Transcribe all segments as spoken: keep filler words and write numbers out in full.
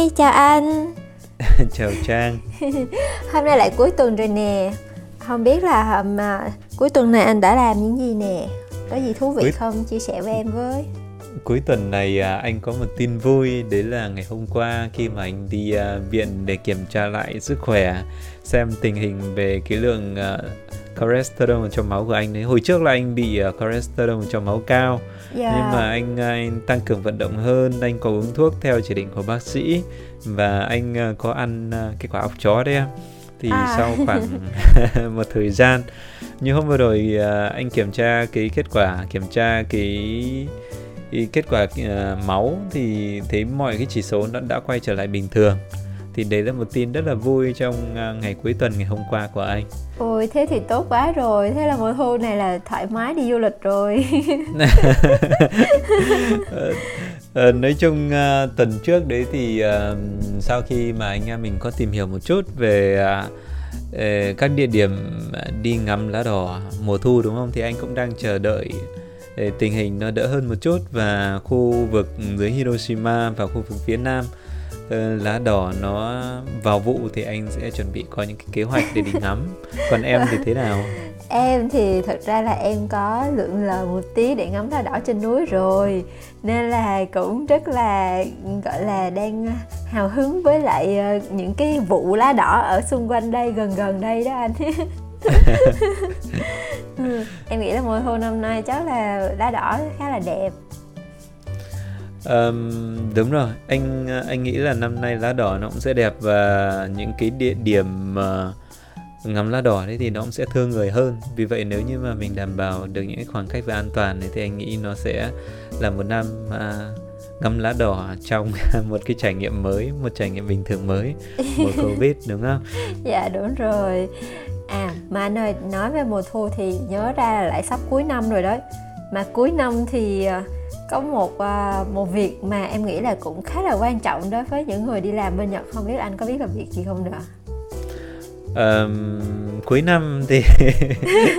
Hi, chào anh. Chào Trang. Hôm nay lại cuối tuần rồi nè. Không biết là mà, cuối tuần này anh đã làm những gì nè? Có gì thú vị cuối... không? Chia sẻ với em với. Cuối tuần này anh có một tin vui. Đấy là ngày hôm qua khi mà anh đi uh, viện để kiểm tra lại sức khỏe, xem tình hình về cái lượng uh, cholesterol trong máu của anh ấy. Hồi trước là anh bị uh, cholesterol trong máu cao, yeah. Nhưng mà anh, anh tăng cường vận động hơn, anh có uống thuốc theo chỉ định của bác sĩ và anh uh, có ăn uh, cái quả óc chó đấy em. Thì à. sau khoảng một thời gian, như hôm vừa rồi uh, anh kiểm tra cái kết quả kiểm tra cái Thì kết quả uh, máu thì thấy mọi cái chỉ số nó đã quay trở lại bình thường. Thì đấy là một tin rất là vui trong uh, ngày cuối tuần ngày hôm qua của anh. Ôi thế thì tốt quá rồi, thế là mùa thu này là thoải mái đi du lịch rồi. uh, Nói chung uh, tuần trước đấy thì uh, sau khi mà anh em mình có tìm hiểu một chút về uh, uh, các địa điểm đi ngắm lá đỏ mùa thu đúng không? Thì anh cũng đang chờ đợi tình hình nó đỡ hơn một chút và khu vực dưới Hiroshima và khu vực phía Nam lá đỏ nó vào vụ thì anh sẽ chuẩn bị có những cái kế hoạch để đi ngắm. Còn em thì thế nào? Em thì thật ra là em có lượn lờ một tí để ngắm lá đỏ trên núi rồi, nên là cũng rất là gọi là đang hào hứng với lại những cái vụ lá đỏ ở xung quanh đây, gần gần đây đó anh. Ừ, em nghĩ là mùa thu năm nay chắc là lá đỏ khá là đẹp. Um, đúng rồi, anh anh nghĩ là năm nay lá đỏ nó cũng sẽ đẹp và những cái địa điểm uh, ngắm lá đỏ đấy thì nó cũng sẽ thương người hơn. Vì vậy nếu như mà mình đảm bảo được những khoảng cách và an toàn thì anh nghĩ nó sẽ là một năm uh, ngắm lá đỏ trong một cái trải nghiệm mới, một trải nghiệm bình thường mới mùa Covid đúng không? Dạ đúng rồi. À mà anh ơi, nói về mùa thu thì nhớ ra là lại sắp cuối năm rồi đó. Mà cuối năm thì có một một việc mà em nghĩ là cũng khá là quan trọng đối với những người đi làm bên Nhật. Không biết anh có biết là việc gì không nữa? Um, cuối năm thì,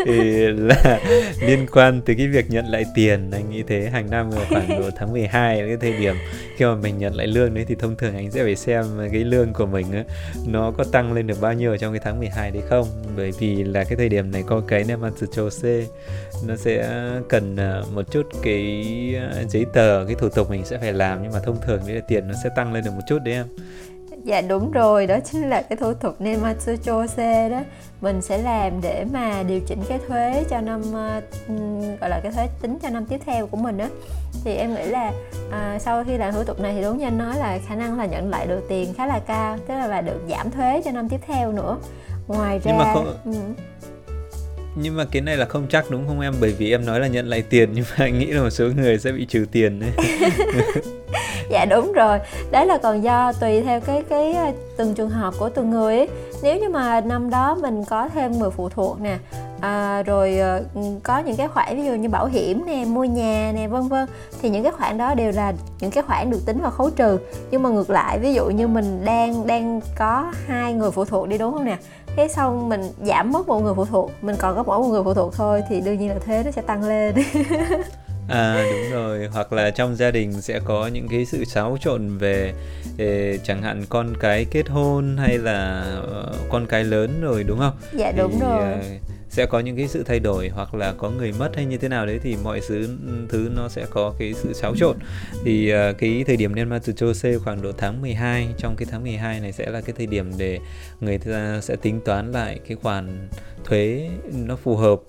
thì là liên quan tới cái việc nhận lại tiền. Anh nghĩ thế, hàng năm khoảng độ tháng mười hai là cái thời điểm khi mà mình nhận lại lương đấy, thì thông thường anh sẽ phải xem cái lương của mình ấy, nó có tăng lên được bao nhiêu trong cái tháng mười hai đấy không. Bởi vì là cái thời điểm này có cái Nenmatsu Chōsei, nó sẽ cần một chút cái giấy tờ, cái thủ tục mình sẽ phải làm. Nhưng mà thông thường đấy là tiền nó sẽ tăng lên được một chút đấy em. Dạ đúng rồi, đó chính là cái thủ tục Nenmatsu Chōsei đó. Mình sẽ làm để mà điều chỉnh cái thuế cho năm, gọi là cái thuế tính cho năm tiếp theo của mình đó. Thì em nghĩ là à, sau khi làm thủ tục này thì đúng như anh nói là khả năng là nhận lại được tiền khá là cao, tức là, là được giảm thuế cho năm tiếp theo nữa. Ngoài ra... Nhưng mà không... ừ. Nhưng mà cái này là không chắc đúng không em? Bởi vì em nói là nhận lại tiền nhưng mà anh nghĩ là một số người sẽ bị trừ tiền đấy. Dạ đúng rồi, đấy là còn do tùy theo cái cái từng trường hợp của từng người ấy. Nếu như mà năm đó mình có thêm người phụ thuộc nè, à, rồi có những cái khoản ví dụ như bảo hiểm nè, mua nhà nè, vân vân, thì những cái khoản đó đều là những cái khoản được tính vào khấu trừ. Nhưng mà ngược lại, ví dụ như mình đang đang có hai người phụ thuộc đi đúng không nè, thế xong mình giảm mất một người phụ thuộc, mình còn có mỗi một người phụ thuộc thôi thì đương nhiên là thuế nó sẽ tăng lên. À đúng rồi, hoặc là trong gia đình sẽ có những cái sự xáo trộn về eh, chẳng hạn con cái kết hôn hay là uh, con cái lớn rồi đúng không? Dạ đúng thì, rồi uh, sẽ có những cái sự thay đổi hoặc là có người mất hay như thế nào đấy thì mọi thứ, thứ nó sẽ có cái sự xáo trộn. Thì uh, cái thời điểm Nenmatsu Chōsei khoảng độ tháng mười hai, trong cái tháng mười hai này sẽ là cái thời điểm để người ta sẽ tính toán lại cái khoản thuế nó phù hợp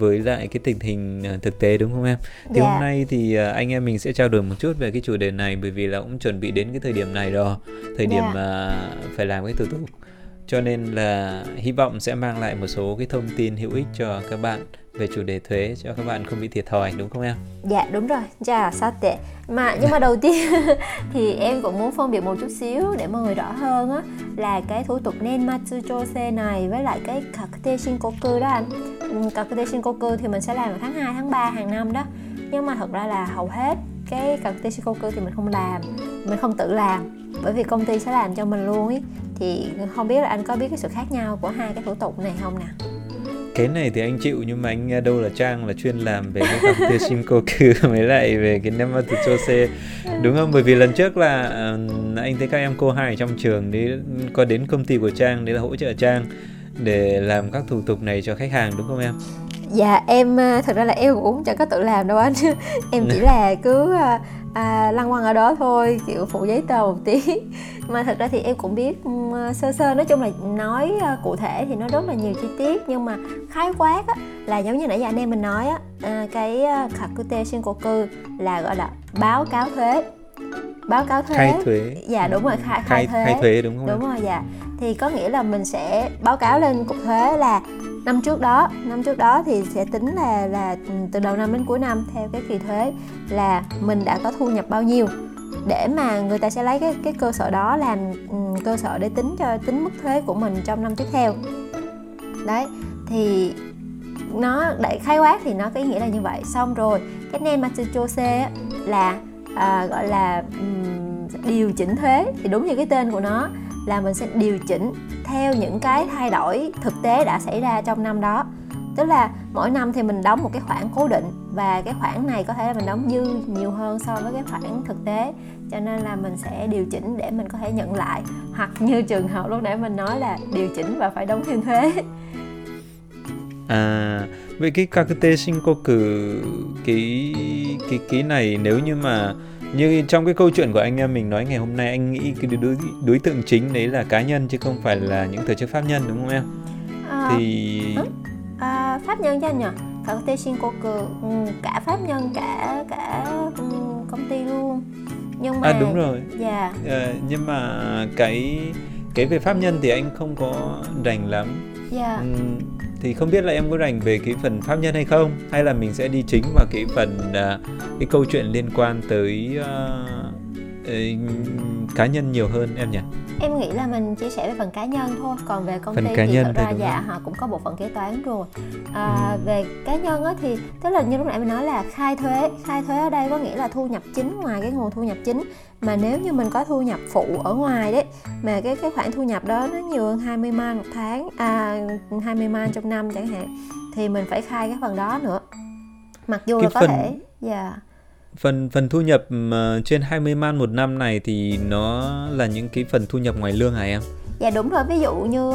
với lại cái tình hình thực tế đúng không em? Thì yeah. Hôm nay thì anh em mình sẽ trao đổi một chút về cái chủ đề này bởi vì là cũng chuẩn bị đến cái thời điểm này rồi, thời điểm yeah. mà phải làm cái thủ tục. Cho nên là hy vọng sẽ mang lại một số cái thông tin hữu ích cho các bạn về chủ đề thuế cho các bạn không bị thiệt thòi đúng không em? Dạ đúng rồi, chà sao tệ. Mà nhưng mà đầu tiên thì em cũng muốn phân biệt một chút xíu để mọi người rõ hơn á, là cái thủ tục Nenmatsu Chōsei này với lại cái Kakutei Shinkoku đó anh. Kakutei Shinkoku thì mình sẽ làm vào tháng hai, tháng ba hàng năm đó. Nhưng mà thật ra là hầu hết cái Kakutei Shinkoku thì mình không làm, mình không tự làm, bởi vì công ty sẽ làm cho mình luôn ý. Thì không biết là anh có biết cái sự khác nhau của hai cái thủ tục này không nè? cái này thì anh chịu, nhưng mà anh đâu là Trang là chuyên làm về cái Kakutei Shinkoku mới lại về cái Nenmatsu Chōsei đúng không? Bởi vì lần trước là anh thấy các em cô hai ở trong trường đấy có đến công ty của Trang để là hỗ trợ Trang để làm các thủ tục này cho khách hàng đúng không em? Dạ em thật ra là em cũng chẳng có tự làm đâu anh. Em chỉ là cứ à, lăn quăng ở đó thôi, chịu phụ giấy tờ một tí. Mà thật ra thì em cũng biết sơ sơ, nói chung là nói cụ thể thì nó rất là nhiều chi tiết, nhưng mà khái quát á, là giống như nãy giờ anh em mình nói á, à, cái Kakutei Shinkoku là gọi là báo cáo thuế. Báo cáo thuế. Khai thuế. Dạ đúng rồi, khai, khai, khai thuế. Khai thuế đúng không? Đúng rồi dạ. Thì có nghĩa là mình sẽ báo cáo lên cục thuế là năm trước đó, năm trước đó thì sẽ tính là là từ đầu năm đến cuối năm theo cái kỳ thuế là mình đã có thu nhập bao nhiêu, để mà người ta sẽ lấy cái cái cơ sở đó làm cơ sở để tính cho tính mức thuế của mình trong năm tiếp theo. Đấy, thì nó đại khái quát thì nó cái nghĩa là như vậy. Xong rồi, cái Nenmatsu Chōsei là à, gọi là um, điều chỉnh thuế, thì đúng như cái tên của nó là mình sẽ điều chỉnh theo những cái thay đổi thực tế đã xảy ra trong năm đó. Tức là mỗi năm thì mình đóng một cái khoản cố định, và cái khoản này có thể là mình đóng dư nhiều hơn so với cái khoản thực tế, cho nên là mình sẽ điều chỉnh để mình có thể nhận lại. Hoặc như trường hợp lúc nãy mình nói là điều chỉnh và phải đóng thêm thuế. À, vậy cái Kakutei Shinkoku cái, cái, cái này nếu như mà như trong cái câu chuyện của anh em mình nói ngày hôm nay, anh nghĩ cái đối, đối tượng chính đấy là cá nhân chứ không phải là những tổ chức pháp nhân đúng không em? À, thì à, pháp nhân cho anh nhỉ? Kakutei Shinkoku cả pháp nhân cả cả công ty luôn. Nhưng mà à đúng rồi. Dạ. Yeah. À, nhưng mà cái cái về pháp nhân thì anh không có rành lắm. Dạ. Yeah. Uhm, thì không biết là em có rành về cái phần pháp nhân hay không, hay là mình sẽ đi chính vào cái phần cái câu chuyện liên quan tới uh, cá nhân nhiều hơn em nhỉ? Em nghĩ là mình chia sẻ về phần cá nhân thôi, còn về công phần ty thì thật ra dạ họ cũng có bộ phận kế toán rồi. À, ừ. Về cá nhân á thì tức là như lúc nãy mình nói là khai thuế, khai thuế ở đây có nghĩa là thu nhập chính ngoài cái nguồn thu nhập chính, mà nếu như mình có thu nhập phụ ở ngoài đấy, mà cái cái khoản thu nhập đó nó nhiều hơn hai mươi man một tháng, à, hai mươi man trong năm chẳng hạn, thì mình phải khai cái phần đó nữa. Mặc dù cái là có phần... thể dạ yeah. Phần phần thu nhập trên hai mươi man một năm này thì nó là những cái phần thu nhập ngoài lương hả em? Dạ đúng rồi, ví dụ như uh,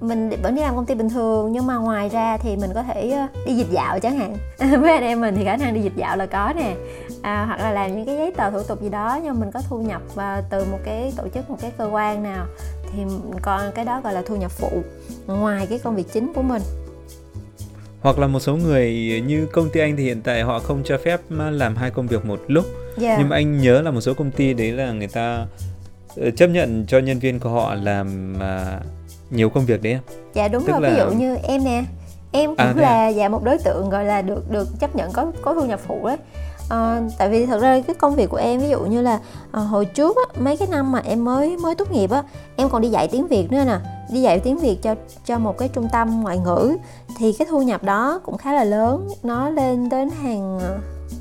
mình vẫn đi làm công ty bình thường, nhưng mà ngoài ra thì mình có thể đi dịch dạo chẳng hạn. Với anh em mình thì khả năng đi dịch dạo là có nè, à, hoặc là làm những cái giấy tờ thủ tục gì đó, nhưng mình có thu nhập từ một cái tổ chức, một cái cơ quan nào, thì còn cái đó gọi là thu nhập phụ ngoài cái công việc chính của mình. Hoặc là một số người như công ty anh thì hiện tại họ không cho phép làm hai công việc một lúc. Yeah. Nhưng mà anh nhớ là một số công ty đấy là người ta chấp nhận cho nhân viên của họ làm nhiều công việc đấy em. Dạ đúng. Tức rồi, là... ví dụ như em nè, em cũng à, là dạ, một đối tượng gọi là được được chấp nhận có, có thu nhập phụ đấy. À, tại vì thật ra cái công việc của em, ví dụ như là à, hồi trước á, mấy cái năm mà em mới mới tốt nghiệp á, em còn đi dạy tiếng Việt nữa nè, đi dạy tiếng Việt cho cho một cái trung tâm ngoại ngữ, thì cái thu nhập đó cũng khá là lớn, nó lên đến hàng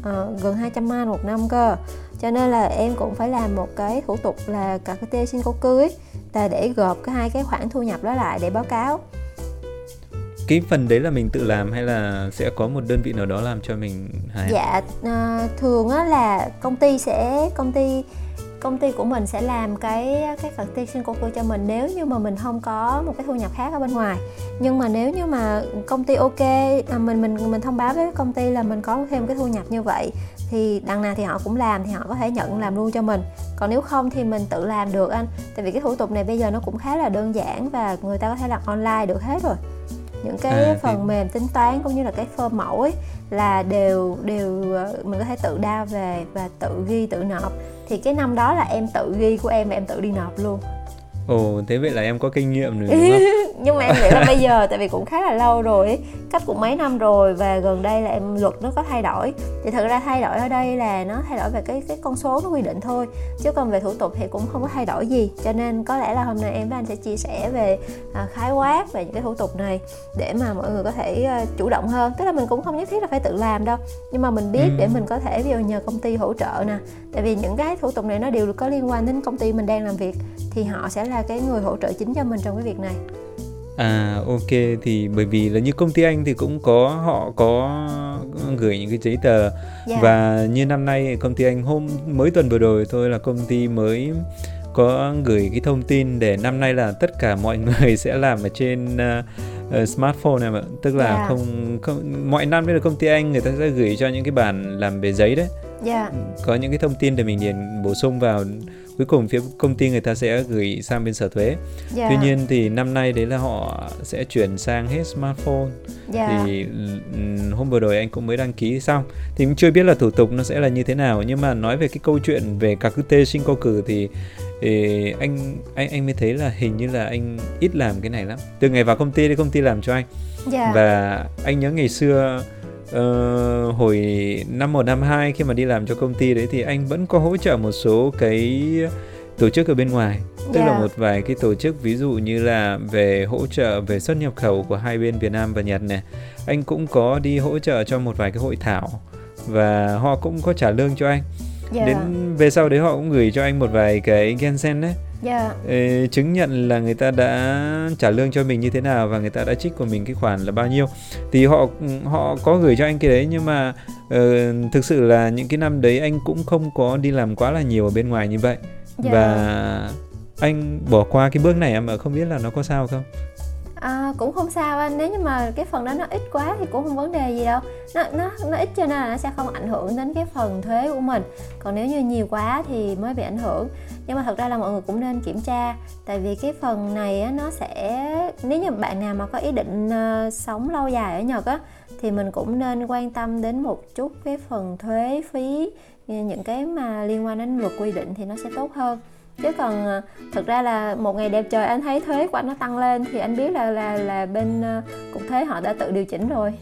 à, gần hai trăm man một năm cơ, cho nên là em cũng phải làm một cái thủ tục là Kakutei Shinkoku ấy, là để gộp cái hai cái khoản thu nhập đó lại để báo cáo. Cái phần đấy là mình tự làm hay là sẽ có một đơn vị nào đó làm cho mình hả? Dạ à, thường á là công ty sẽ công ty công ty của mình sẽ làm cái cái Kakutei Shinkoku cho mình nếu như mà mình không có một cái thu nhập khác ở bên ngoài. Nhưng mà nếu như mà công ty ok, à, mình mình mình thông báo với công ty là mình có thêm cái thu nhập như vậy, thì đằng nào thì họ cũng làm, thì họ có thể nhận làm luôn cho mình. Còn nếu không thì mình tự làm được anh. Tại vì cái thủ tục này bây giờ nó cũng khá là đơn giản và người ta có thể làm online được hết rồi. Những cái à, phần thì... mềm tính toán cũng như là cái form mẫu ấy, là đều đều mình có thể tự đao về và tự ghi tự nộp. Thì cái năm đó là em tự ghi của em và em tự đi nộp luôn. Ồ, thế vậy là em có kinh nghiệm rồi đúng không? Nhưng mà em nghĩ là bây giờ, tại vì cũng khá là lâu rồi ấy, cách cũng mấy năm rồi, và gần đây là em luật nó có thay đổi. Thì thật ra thay đổi ở đây là nó thay đổi về cái, cái con số nó quy định thôi, chứ còn về thủ tục thì cũng không có thay đổi gì. Cho nên có lẽ là hôm nay em và anh sẽ chia sẻ về à, khái quát về những cái thủ tục này, để mà mọi người có thể à, chủ động hơn. Tức là mình cũng không nhất thiết là phải tự làm đâu, nhưng mà mình biết ừ. để mình có thể ví dụ nhờ công ty hỗ trợ nè. Tại vì những cái thủ tục này nó đều có liên quan đến công ty mình đang làm việc, thì họ sẽ là cái người hỗ trợ chính cho mình trong cái việc này. À ok, thì bởi vì là như công ty anh thì cũng có, họ có gửi những cái giấy tờ, yeah. Và như năm nay công ty anh hôm mới tuần vừa rồi thôi là công ty mới có gửi cái thông tin để năm nay là tất cả mọi người sẽ làm ở trên uh, uh, smartphone em ạ. Tức là yeah. không, không mọi năm đấy là công ty anh người ta sẽ gửi cho những cái bản làm về giấy đấy, yeah. Có những cái thông tin để mình điền bổ sung vào, cuối cùng phía công ty người ta sẽ gửi sang bên sở thuế, yeah. Tuy nhiên thì năm nay đấy là họ sẽ chuyển sang hết smartphone, yeah. Thì hôm vừa rồi anh cũng mới đăng ký xong thì cũng chưa biết là thủ tục nó sẽ là như thế nào, nhưng mà nói về cái câu chuyện về Kakutei Shinkoku thì, thì anh anh anh mới thấy là hình như là anh ít làm cái này lắm, từ ngày vào công ty đến công ty làm cho anh, yeah. Và anh nhớ ngày xưa Uh, hồi năm một năm hai khi mà đi làm cho công ty đấy thì anh vẫn có hỗ trợ một số cái tổ chức ở bên ngoài, yeah. Tức là một vài cái tổ chức ví dụ như là về hỗ trợ về xuất nhập khẩu của hai bên Việt Nam và Nhật này, anh cũng có đi hỗ trợ cho một vài cái hội thảo và họ cũng có trả lương cho anh, yeah. Đến về sau đấy họ cũng gửi cho anh một vài cái Gensen đấy, yeah. Ê, chứng nhận là người ta đã trả lương cho mình như thế nào và người ta đã trích của mình cái khoản là bao nhiêu, thì họ họ có gửi cho anh cái đấy, nhưng mà uh, thực sự là những cái năm đấy anh cũng không có đi làm quá là nhiều ở bên ngoài như vậy, yeah. Và anh bỏ qua cái bước này em ạ, không biết là nó có sao không? À, cũng không sao anh, nếu như mà cái phần đó nó ít quá thì cũng không vấn đề gì đâu, nó nó nó ít cho nên là nó sẽ không ảnh hưởng đến cái phần thuế của mình, còn nếu như nhiều quá thì mới bị ảnh hưởng. Nhưng mà thật ra là mọi người cũng nên kiểm tra, tại vì cái phần này á, nó sẽ, nếu như bạn nào mà có ý định uh, sống lâu dài ở Nhật á thì mình cũng nên quan tâm đến một chút cái phần thuế phí, những cái mà liên quan đến luật quy định thì nó sẽ tốt hơn. Chứ còn thực ra là một ngày đẹp trời anh thấy thuế của anh nó tăng lên thì anh biết là là là bên cục thuế họ đã tự điều chỉnh rồi.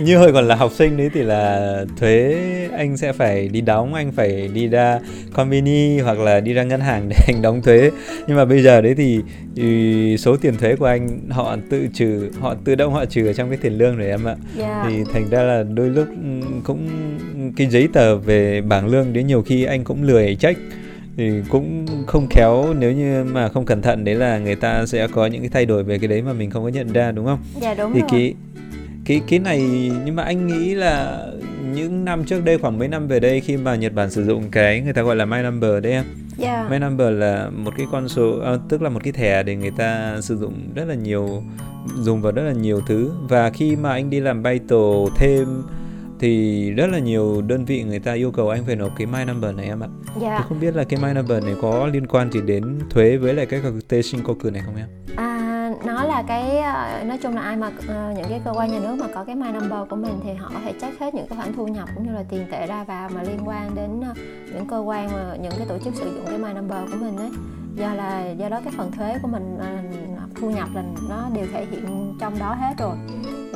Như hồi còn là học sinh đấy thì là thuế anh sẽ phải đi đóng, anh phải đi ra combini hoặc là đi ra ngân hàng để anh đóng thuế. Nhưng mà bây giờ đấy thì số tiền thuế của anh họ tự trừ, họ tự động họ trừ ở trong cái tiền lương rồi em ạ, yeah. Thì thành ra là đôi lúc cũng cái giấy tờ về bảng lương đến nhiều khi anh cũng lười check, thì cũng không khéo nếu như mà không cẩn thận đấy là người ta sẽ có những cái thay đổi về cái đấy mà mình không có nhận ra, đúng không? Dạ đúng thì rồi. Cái, cái, cái này, nhưng mà anh nghĩ là những năm trước đây, khoảng mấy năm về đây khi mà Nhật Bản sử dụng cái người ta gọi là My Number đấy em, yeah. My Number là một cái con số, à, tức là một cái thẻ để người ta sử dụng rất là nhiều, dùng vào rất là nhiều thứ. Và khi mà anh đi làm Baito thêm thì rất là nhiều đơn vị người ta yêu cầu anh phải nộp cái My Number này em ạ, dạ. Thì không biết là cái My Number này có liên quan gì đến thuế với lại cái Kakutei Shinkoku này không em? À, nó là cái, nói chung là ai mà những cái cơ quan nhà nước mà có cái My Number của mình thì họ có thể check hết những cái khoản thu nhập cũng như là tiền tệ ra vào mà liên quan đến những cơ quan mà những cái tổ chức sử dụng cái My Number của mình ấy. Do là do đó cái phần thuế của mình, thu nhập là nó đều thể hiện trong đó hết rồi.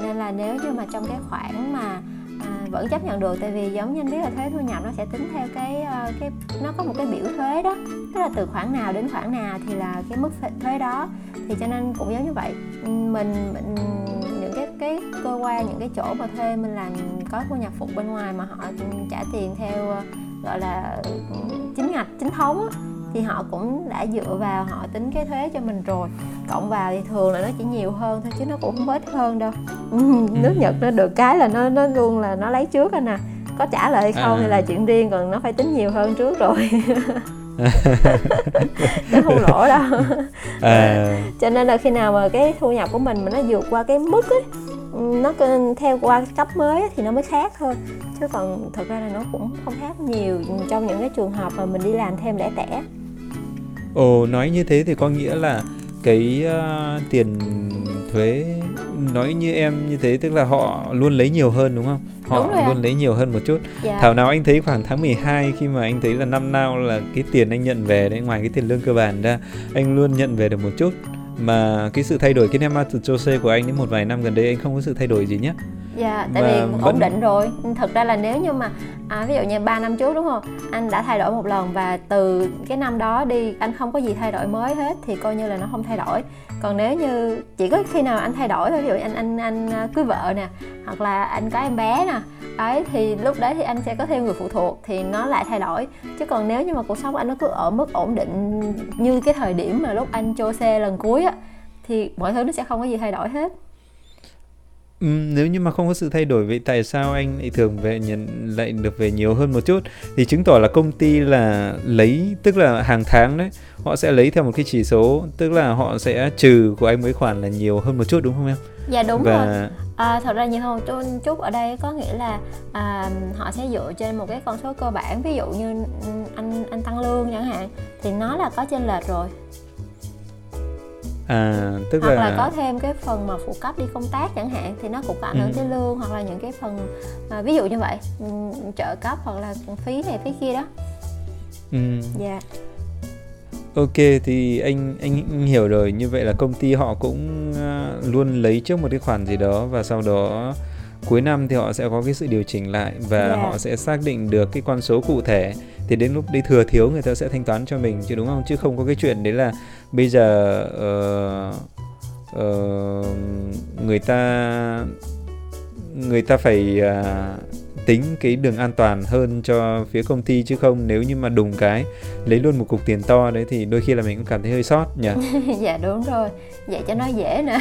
Nên là nếu như mà trong cái khoản mà À, vẫn chấp nhận được, tại vì giống như anh biết là thuế thu nhập nó sẽ tính theo cái cái nó có một cái biểu thuế đó, tức là từ khoản nào đến khoản nào thì là cái mức thuế đó, thì cho nên cũng giống như vậy, mình, mình những cái cái cơ quan, những cái chỗ mà thuê mình làm có thu nhập phục bên ngoài mà họ trả tiền theo gọi là chính ngạch chính thống á, thì họ cũng đã dựa vào họ tính cái thuế cho mình rồi, cộng vào thì thường là nó chỉ nhiều hơn thôi chứ nó cũng không ít hơn đâu. Nước Nhật nó được cái là nó nó luôn là nó lấy trước anh à, có trả lời hay không à, thì là chuyện riêng, còn nó phải tính nhiều hơn trước rồi. Nó không lỗ đâu. À, cho nên là khi nào mà cái thu nhập của mình mà nó vượt qua cái mức ấy, nó theo qua cấp mới thì nó mới khác thôi, chứ còn thực ra là nó cũng không khác nhiều trong những cái trường hợp mà mình đi làm thêm lẻ tẻ. Ồ, nói như thế thì có nghĩa là cái uh, tiền thuế, nói như em như thế tức là họ luôn lấy nhiều hơn, đúng không? Họ đúng luôn lấy nhiều hơn một chút, dạ. Thảo nào anh thấy khoảng tháng mười hai khi mà anh thấy là năm nào là cái tiền anh nhận về đấy, ngoài cái tiền lương cơ bản ra anh luôn nhận về được một chút. Mà cái sự thay đổi cái Nenmatsu Chōsei của anh đến một vài năm gần đây anh không có sự thay đổi gì nhé, Dạ, tại vì ổn vẫn... định rồi. Thật ra là nếu như mà à, ví dụ như ba năm trước đúng không, anh đã thay đổi một lần và từ cái năm đó đi anh không có gì thay đổi mới hết thì coi như là nó không thay đổi. Còn nếu như chỉ có khi nào anh thay đổi thôi, ví dụ anh anh anh cưới vợ nè, hoặc là anh có em bé nè ấy, thì lúc đấy thì anh sẽ có thêm người phụ thuộc thì nó lại thay đổi. Chứ còn nếu như mà cuộc sống anh nó cứ ở mức ổn định như cái thời điểm mà lúc anh Chōsei lần cuối á, thì mọi thứ nó sẽ không có gì thay đổi hết. Ừ, nếu như mà không có sự thay đổi vậy tại sao anh lại thường về nhận lại được về nhiều hơn một chút, thì chứng tỏ là công ty là lấy, tức là hàng tháng đấy họ sẽ lấy theo một cái chỉ số, tức là họ sẽ trừ của anh mấy khoản là nhiều hơn một chút đúng không em? Dạ đúng và... rồi à, thật ra như thôi chút ở đây có nghĩa là à, họ sẽ dựa trên một cái con số cơ bản, ví dụ như anh anh tăng lương chẳng hạn thì nó là có chênh lệch rồi. À, tức hoặc là... là có thêm cái phần mà phụ cấp đi công tác chẳng hạn thì nó cũng có ảnh hưởng tới lương, hoặc là những cái phần à, ví dụ như vậy, trợ cấp hoặc là phí này phí kia đó. Ừ. Dạ. Ok, thì anh, anh anh hiểu rồi. Như vậy là công ty họ cũng luôn lấy trước một cái khoản gì đó và sau đó cuối năm thì họ sẽ có cái sự điều chỉnh lại và yeah. họ sẽ xác định được cái con số cụ thể, thì đến lúc đi thừa thiếu người ta sẽ thanh toán cho mình chứ đúng không? Chứ không có cái chuyện đấy là bây giờ uh, uh, người ta người ta phải uh, tính cái đường an toàn hơn cho phía công ty, chứ không nếu như mà đùng cái lấy luôn một cục tiền to đấy thì đôi khi là mình cũng cảm thấy hơi sót nhỉ. Dạ đúng rồi, vậy cho nó dễ nè.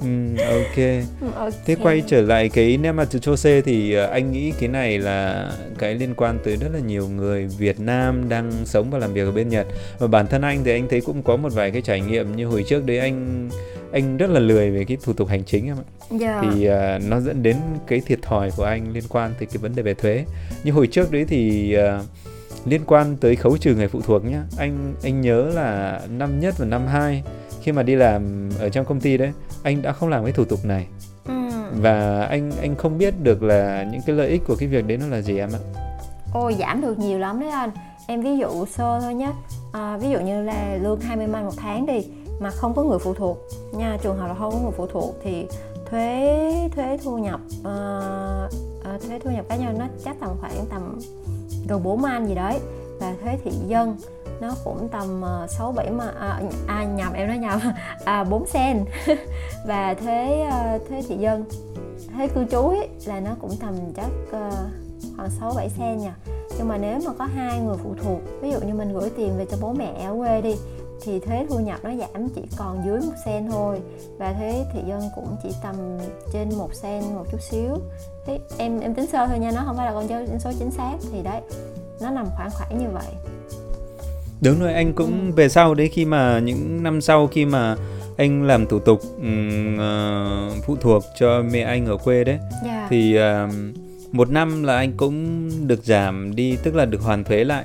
um, okay. ok Thế quay trở lại cái Nenmatsu Chōsei thì anh nghĩ cái này là cái liên quan tới rất là nhiều người Việt Nam đang sống và làm việc ở bên Nhật. Và bản thân anh thì anh thấy cũng có một vài cái trải nghiệm, như hồi trước đấy anh anh rất là lười về cái thủ tục hành chính em ạ. Dạ. Thì uh, nó dẫn đến cái thiệt thòi của anh liên quan tới cái vấn đề về thuế. Như hồi trước đấy thì uh, liên quan tới khấu trừ người phụ thuộc nhá, anh anh nhớ là năm nhất và năm hai khi mà đi làm ở trong công ty đấy, anh đã không làm cái thủ tục này. Ừ. Và anh anh không biết được là những cái lợi ích của cái việc đấy nó là gì em ạ. Ôi giảm được nhiều lắm đấy anh. Em ví dụ sơ thôi nhé. À, ví dụ như là lương hai mươi man một tháng đi mà không có người phụ thuộc nha, trường hợp là không có người phụ thuộc thì thuế thuế thu nhập uh, uh, thuế thu nhập cá nhân nó chắc tầm khoảng tầm gần bốn man gì đấy, và thuế thị dân nó cũng tầm sáu bảy man à, à nhầm em nói nhầm à bốn sen. Và thuế uh, thuế thị dân, thuế cư trú ấy, là nó cũng tầm chắc uh, khoảng sáu bảy sen nha. Nhưng mà nếu mà có hai người phụ thuộc, ví dụ như mình gửi tiền về cho bố mẹ ở quê đi, thì thuế thu nhập nó giảm chỉ còn dưới một sen thôi, và thuế thị dân cũng chỉ tầm trên một sen một chút xíu. Thế em em tính sơ thôi nha, nó không phải là con số chính xác, thì đấy nó nằm khoảng khoảng như vậy. Đúng rồi, anh cũng về sau đấy, khi mà những năm sau khi mà anh làm thủ tục uh, phụ thuộc cho mẹ anh ở quê đấy, yeah. thì uh, một năm là anh cũng được giảm đi, tức là được hoàn thuế lại.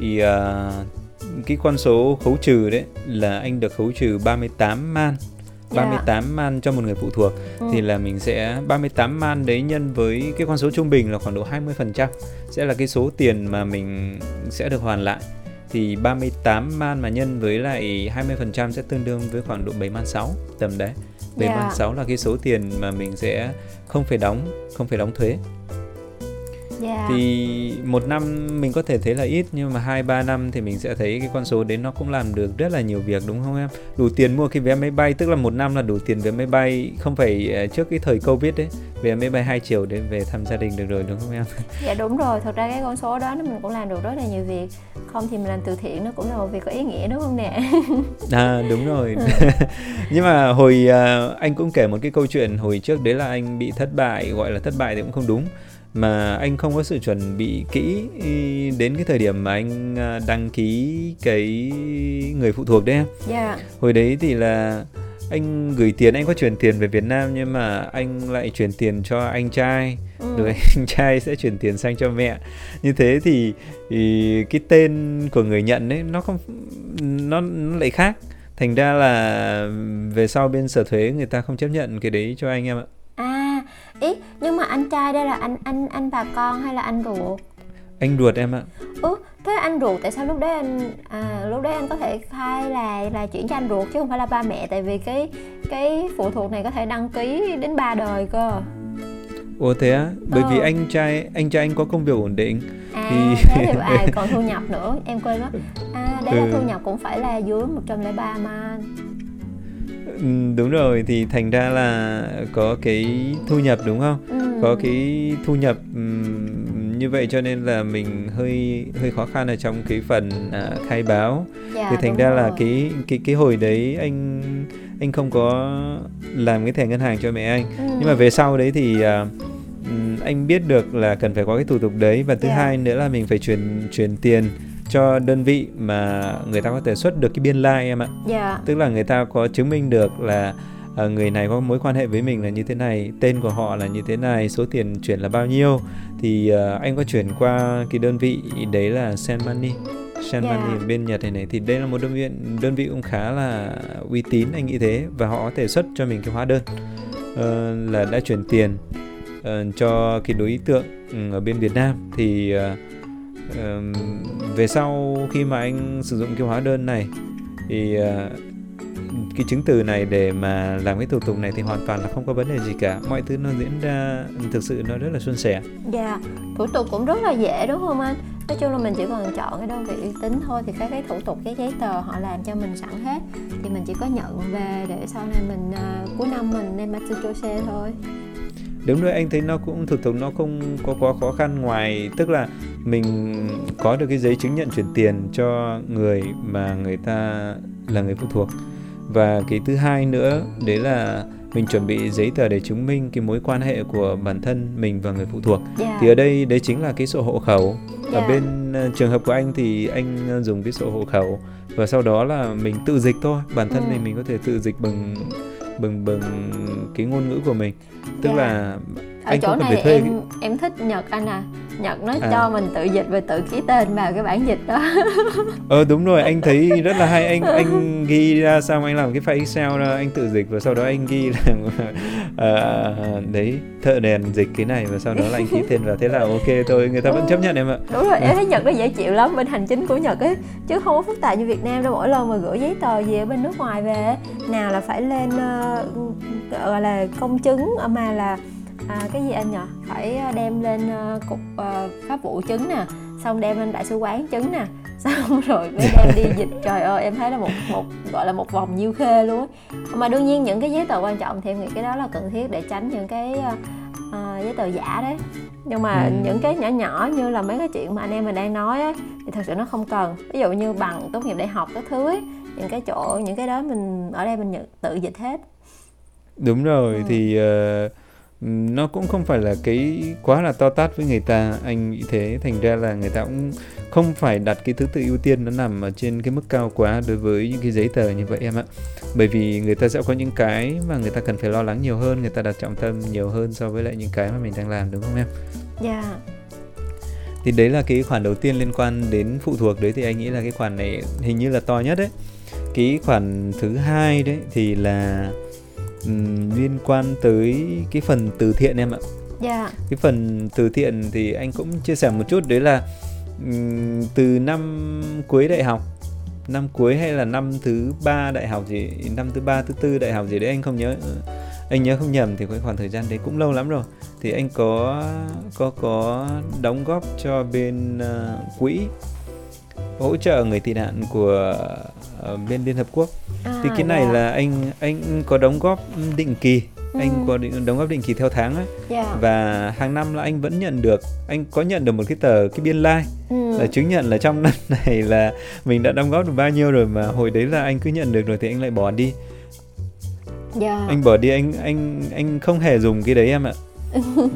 Thì uh, cái con số khấu trừ đấy là anh được khấu trừ ba mươi tám man. Yeah. ba mươi tám man cho một người phụ thuộc. Ừ. Thì là mình sẽ ba mươi tám man đấy nhân với cái con số trung bình là khoảng độ hai mươi phần trăm sẽ là cái số tiền mà mình sẽ được hoàn lại. Thì ba mươi tám man mà nhân với lại hai mươi phần trăm sẽ tương đương với khoảng độ bảy man sáu, tầm đấy. bảy man sáu là cái số tiền mà mình sẽ không phải đóng, không phải đóng thuế. Yeah. Thì một năm mình có thể thấy là ít, nhưng mà hai ba năm thì mình sẽ thấy cái con số đấy nó cũng làm được rất là nhiều việc, đúng không em? Đủ tiền mua cái vé máy bay, tức là một năm là đủ tiền vé máy bay, không phải trước cái thời Covid đấy, vé máy bay hai chiều để về thăm gia đình được rồi, đúng không em? Dạ đúng rồi, thật ra cái con số đó mình cũng làm được rất là nhiều việc. Không thì mình làm từ thiện nó cũng là một việc có ý nghĩa, đúng không nè? À đúng rồi. Nhưng mà hồi anh cũng kể một cái câu chuyện hồi trước đấy là anh bị thất bại, gọi là thất bại thì cũng không đúng, mà anh không có sự chuẩn bị kỹ đến cái thời điểm mà anh đăng ký cái người phụ thuộc đấy em. Yeah. Hồi đấy thì là anh gửi tiền, anh có chuyển tiền về Việt Nam nhưng mà anh lại chuyển tiền cho anh trai. Ừ. Rồi anh trai sẽ chuyển tiền sang cho mẹ. Như thế thì, thì cái tên của người nhận ấy nó không nó, nó lại khác. Thành ra là về sau bên sở thuế người ta không chấp nhận cái đấy cho anh em ạ. À, ý, nhưng mà anh trai đây là anh anh anh bà con hay là anh ruột? Anh ruột em ạ. Ừ, thế anh ruột tại sao lúc đấy anh à, lúc đấy anh có thể khai là là chuyển cho anh ruột chứ không phải là ba mẹ, tại vì cái cái phụ thuộc này có thể đăng ký đến ba đời cơ. Ồ thế á, bởi ừ. vì anh trai anh trai anh có công việc ổn định. À thì... thế thì à, còn thu nhập nữa, em quên mất. À đấy ừ. là thu nhập cũng phải là dưới một trăm lẻ ba man. Đúng rồi, thì thành ra là có cái thu nhập đúng không? Ừ. Có cái thu nhập như vậy cho nên là mình hơi hơi khó khăn ở trong cái phần à, khai báo. Dạ, thì thành ra rồi. là cái cái cái hồi đấy anh anh không có làm cái thẻ ngân hàng cho mẹ anh. Ừ. Nhưng mà về sau đấy thì à, anh biết được là cần phải có cái thủ tục đấy, và thứ yeah. hai nữa là mình phải chuyển chuyển tiền cho đơn vị mà người ta có thể xuất được cái biên lai em ạ. Yeah. Tức là người ta có chứng minh được là uh, người này có mối quan hệ với mình là như thế này, tên của họ là như thế này, số tiền chuyển là bao nhiêu, thì uh, anh có chuyển qua cái đơn vị đấy là Send Money. Send yeah. Money bên Nhật này này thì đây là một đơn vị đơn vị cũng khá là uy tín, anh nghĩ thế, và họ có thể xuất cho mình cái hóa đơn uh, là đã chuyển tiền Uh, cho cái đối tượng uh, ở bên Việt Nam. Thì uh, uh, về sau khi mà anh sử dụng cái hóa đơn này thì uh, cái chứng từ này để mà làm cái thủ tục này thì hoàn toàn là không có vấn đề gì cả. Mọi thứ nó diễn ra thực sự nó rất là suôn sẻ. Dạ, yeah. thủ tục cũng rất là dễ đúng không anh? Nói chung là mình chỉ cần chọn cái đơn vị uy tín thôi, thì các cái thủ tục, cái giấy tờ họ làm cho mình sẵn hết, thì mình chỉ có nhận về để sau này mình uh, cuối năm mình nên Nenmatsu Chōsei thôi. Đúng rồi, anh thấy nó cũng thực thực nó không có quá khó khăn, ngoài tức là mình có được cái giấy chứng nhận chuyển tiền cho người mà người ta là người phụ thuộc, và cái thứ hai nữa đấy là mình chuẩn bị giấy tờ để chứng minh cái mối quan hệ của bản thân mình và người phụ thuộc. Yeah. Thì ở đây đấy chính là cái sổ hộ khẩu. Yeah. Ở bên trường hợp của anh thì anh dùng cái sổ hộ khẩu, và sau đó là mình tự dịch thôi. Bản thân này ừ. mình có thể tự dịch bằng bằng bằng cái ngôn ngữ của mình. Tức yeah. là ở anh chỗ không cần này phải thuê em, cái... em thích Nhật anh à. Nhật nó à. cho mình tự dịch và tự ký tên vào cái bản dịch đó. Ờ đúng rồi, anh thấy rất là hay. Anh anh ghi ra xong anh làm cái file Excel ra, anh tự dịch, và sau đó anh ghi là uh, đấy thợ đèn dịch cái này, và sau đó là anh ký tên vào, thế là ok thôi, người ta vẫn chấp nhận em ạ. Đúng rồi, em thấy Nhật nó dễ chịu lắm, bên hành chính của Nhật ấy chứ không có phức tạp như Việt Nam đâu. Mỗi lần mà gửi giấy tờ về bên nước ngoài về nào là phải lên uh, gọi là công chứng mà là À, cái gì anh nhỉ? Phải đem lên uh, cục uh, pháp vụ chứng nè, xong đem lên đại sứ quán chứng nè, xong rồi mới đem đi dịch. Trời ơi, em thấy là một một gọi là một vòng nhiêu khê luôn ấy. Mà đương nhiên những cái giấy tờ quan trọng thì em nghĩ cái đó là cần thiết để tránh những cái uh, uh, giấy tờ giả đấy. Nhưng mà ừ. những cái nhỏ nhỏ như là mấy cái chuyện mà anh em mình đang nói ấy, thì thật sự nó không cần. Ví dụ như bằng tốt nghiệp đại học các thứ ấy, những cái chỗ những cái đó mình ở đây mình tự dịch hết. Đúng rồi, ừ. thì uh... nó cũng không phải là cái quá là to tát với người ta, anh nghĩ thế. Thành ra là người ta cũng không phải đặt cái thứ tự ưu tiên nó nằm ở trên cái mức cao quá đối với những cái giấy tờ như vậy em ạ. Bởi vì người ta sẽ có những cái mà người ta cần phải lo lắng nhiều hơn, người ta đặt trọng tâm nhiều hơn so với lại những cái mà mình đang làm, đúng không em? Dạ yeah. Thì đấy là cái khoản đầu tiên liên quan đến phụ thuộc đấy, thì anh nghĩ là cái khoản này hình như là to nhất đấy. Cái khoản thứ hai đấy thì là Um, liên quan tới cái phần từ thiện em ạ. Yeah. Cái phần từ thiện thì anh cũng chia sẻ một chút, đấy là um, từ năm cuối đại học, năm cuối hay là năm thứ ba đại học gì, năm thứ ba thứ tư đại học gì đấy anh không nhớ, anh nhớ không nhầm thì khoảng thời gian đấy cũng lâu lắm rồi. Thì anh có có có đóng góp cho bên uh, quỹ hỗ trợ người tị nạn của uh, bên Liên Hợp Quốc. À, thì cái này yeah. là anh anh có đóng góp định kỳ, ừ. anh có đóng góp định kỳ theo tháng ấy. Yeah. Và hàng năm là anh vẫn nhận được, anh có nhận được một cái tờ cái biên lai ừ. là chứng nhận là trong năm này là mình đã đóng góp được bao nhiêu rồi, mà hồi đấy là anh cứ nhận được rồi thì anh lại bỏ đi. Yeah. Anh bỏ đi, anh anh anh không hề dùng cái đấy em ạ.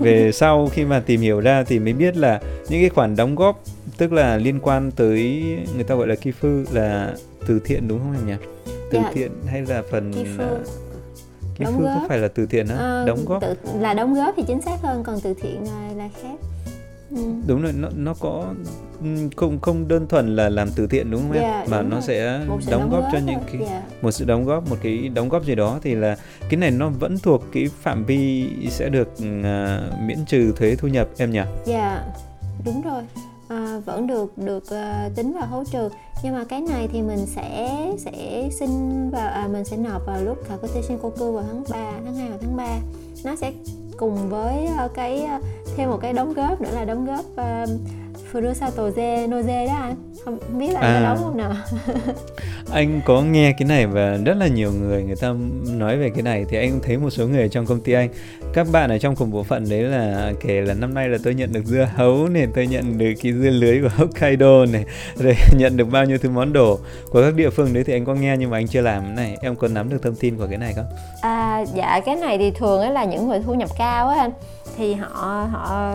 Về sau khi mà tìm hiểu ra thì mới biết là những cái khoản đóng góp, tức là liên quan tới người ta gọi là kifu, là từ thiện đúng không em nhỉ? Từ dạ. thiện hay là phần kifu, uh, kifu có phải là từ thiện không? À, đóng góp tự, là đóng góp thì chính xác hơn, còn từ thiện là, là khác. Ừ. Đúng rồi, nó nó có không không đơn thuần là làm từ thiện đúng không em? Dạ, mà nó rồi. sẽ đóng, đóng góp, góp cho những cái dạ. một sự đóng góp, một cái đóng góp gì đó, thì là cái này nó vẫn thuộc cái phạm vi sẽ được uh, miễn trừ thuế thu nhập em nhỉ? Dạ, đúng rồi. À, vẫn được được uh, tính vào hỗ trợ, nhưng mà cái này thì mình sẽ sẽ xin vào à, mình sẽ nộp vào lúc Kakutei Shinkoku vào tháng ba, tháng hai và tháng ba. Nó sẽ cùng với cái thêm một cái đóng góp nữa là đóng góp uh, Furusato Nōzei đó anh. Không biết là anh à, có đóng không nào? Anh có nghe cái này và rất là nhiều người người ta nói về cái này, thì anh thấy một số người trong công ty anh, các bạn ở trong cùng bộ phận đấy là kể là năm nay là tôi nhận được dưa hấu này, tôi nhận được cái dưa lưới của Hokkaido này, rồi nhận được bao nhiêu thứ món đồ của các địa phương đấy, thì anh có nghe nhưng mà anh chưa làm này. Em có nắm được thông tin của cái này không? À, dạ cái này thì thường ấy là những người thu nhập cao á anh, thì họ họ